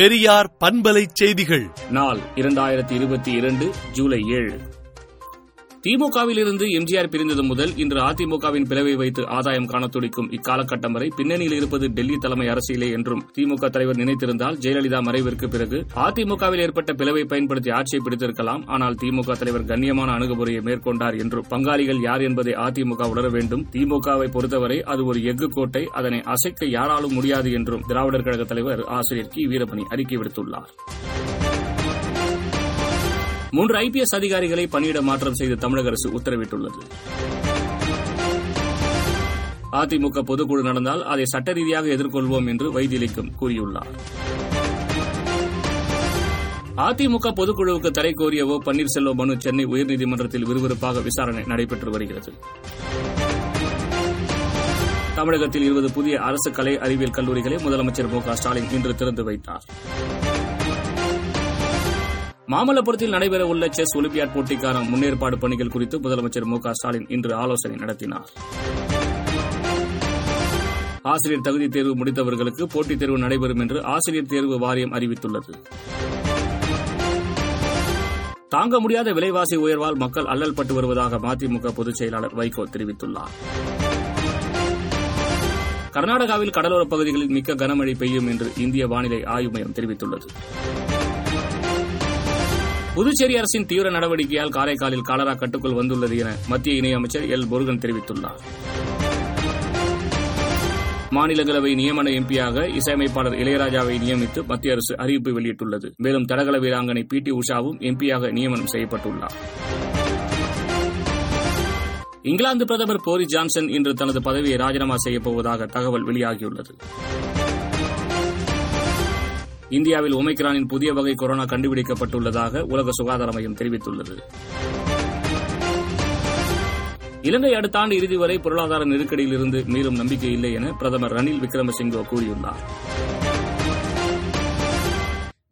பெரியார் பண்பலை செய்திகள் நாள் 2022 ஜூலை 7. திமுகவில் இருந்து எம்ஜிஆர் பிரிந்தது முதல் இன்று அதிமுகவின் பிளவை வைத்து ஆதாயம் காண துடிக்கும் இக்காலகட்டம் வரை பின்னணியில் இருப்பது டெல்லி தலைமை அரசியலே என்றும் திமுக தலைவர் நினைத்திருந்தால் ஜெயலலிதா மறைவிற்கு பிறகு அதிமுகவில் ஏற்பட்ட பிளவை பயன்படுத்தி ஆட்சியை பிடித்திருக்கலாம். ஆனால் திமுக தலைவர் கண்ணியமான அணுகுமுறையை மேற்கொண்டார் என்றும் பங்காளிகள் யார் என்பதை அதிமுக உணர வேண்டும். திமுகவை பொறுத்தவரை அது ஒரு எஃகு கோட்டை, அதனை அசைக்க யாராலும் முடியாது என்றும் திராவிடர் கழக தலைவர் ஆசிரியர் கி வீரமணி அறிக்கை விடுத்துள்ளார். 3 IPS அதிகாரிகளை பணியிட மாற்றம் செய்து தமிழக அரசு உத்தரவிட்டுள்ளது. அதிமுக பொதுக்குழு நடந்தால் அதை சட்ட ரீதியாக எதிர்கொள்வோம் என்று வைத்தியலிங்கம் கூறியுள்ளார். அதிமுக பொதுக்குழுவுக்கு தடை கோரிய ஒ பன்னீர்செல்வம் மனு சென்னை உயர்நீதிமன்றத்தில் விறுவிறுப்பாக விசாரணை நடைபெற்று வருகிறது. தமிழகத்தில் 20 புதிய அரசு கலை அறிவியல் கல்லூரிகளை முதலமைச்சர் மு க ஸ்டாலின் இன்று திறந்து வைத்தார். மாமல்லபுரத்தில் நடைபெறவுள்ள செஸ் ஒலிம்பியாட் போட்டிக்கான முன்னேற்பாடு பணிகள் குறித்து முதலமைச்சர் மு க ஸ்டாலின் இன்று ஆலோசனை நடத்தினார். ஆசிரியர் தகுதித் தேர்வு முடித்தவர்களுக்கு போட்டித் தேர்வு நடைபெறும் என்று ஆசிரியர் தேர்வு வாரியம் அறிவித்துள்ளது. தாங்க முடியாத விலைவாசி உயர்வால் மக்கள் அல்லல்பட்டு வருவதாக மதிமுக பொதுச் செயலாளர் வைகோ தெரிவித்துள்ளார். கர்நாடகாவில் கடலோரப் பகுதிகளில் மிக்க கனமழை பெய்யும் என்று இந்திய வானிலை ஆய்வு மையம் தெரிவித்துள்ளது. புதுச்சேரி அரசின் தீவிர நடவடிக்கையால் காரைக்காலில் காலரா கட்டுக்குள் வந்துள்ளது என மத்திய இணையமைச்சர் எல் முருகன் தெரிவித்துள்ளார். மாநிலங்களவை நியமன எம்பியாக இசையமைப்பாளர் இளையராஜாவை நியமித்து மத்திய அரசு அறிவிப்பு வெளியிட்டுள்ளது. மேலும் தடகள வீராங்கனை பி டி உஷாவும் எம்பியாக நியமனம் செய்யப்பட்டுள்ளார். இங்கிலாந்து பிரதமர் போரிஸ் ஜான்சன் இன்று தனது பதவியை ராஜினாமா செய்யப்போவதாக தகவல் வெளியாகியுள்ளது. இந்தியாவில் ஒமைக்ரானின் புதிய வகை கொரோனா கண்டுபிடிக்கப்பட்டுள்ளதாக உலக சுகாதார மையம் தெரிவித்துள்ளது. இலங்கை அடுத்த ஆண்டு இறுதி வரை பொருளாதார நெருக்கடியில் இருந்து மீறும் நம்பிக்கை இல்லை என பிரதமர் ரணில் விக்ரமசிங்க கூறியுள்ளார்.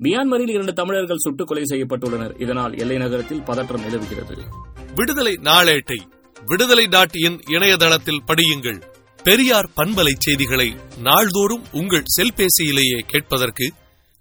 மியான்மரில் 2 தமிழர்கள் சுட்டுக் கொலை செய்யப்பட்டுள்ளனர். இதனால் எல்லை நகரத்தில் பதற்றம் நிலவுகிறது. விடுதலை நாளேட்டை விடுதலை.in இணையதளத்தில் படியுங்கள். பெரியார் பண்பலை செய்திகளை நாள்தோறும் உங்கள் செல்பேசியிலேயே கேட்பதற்கு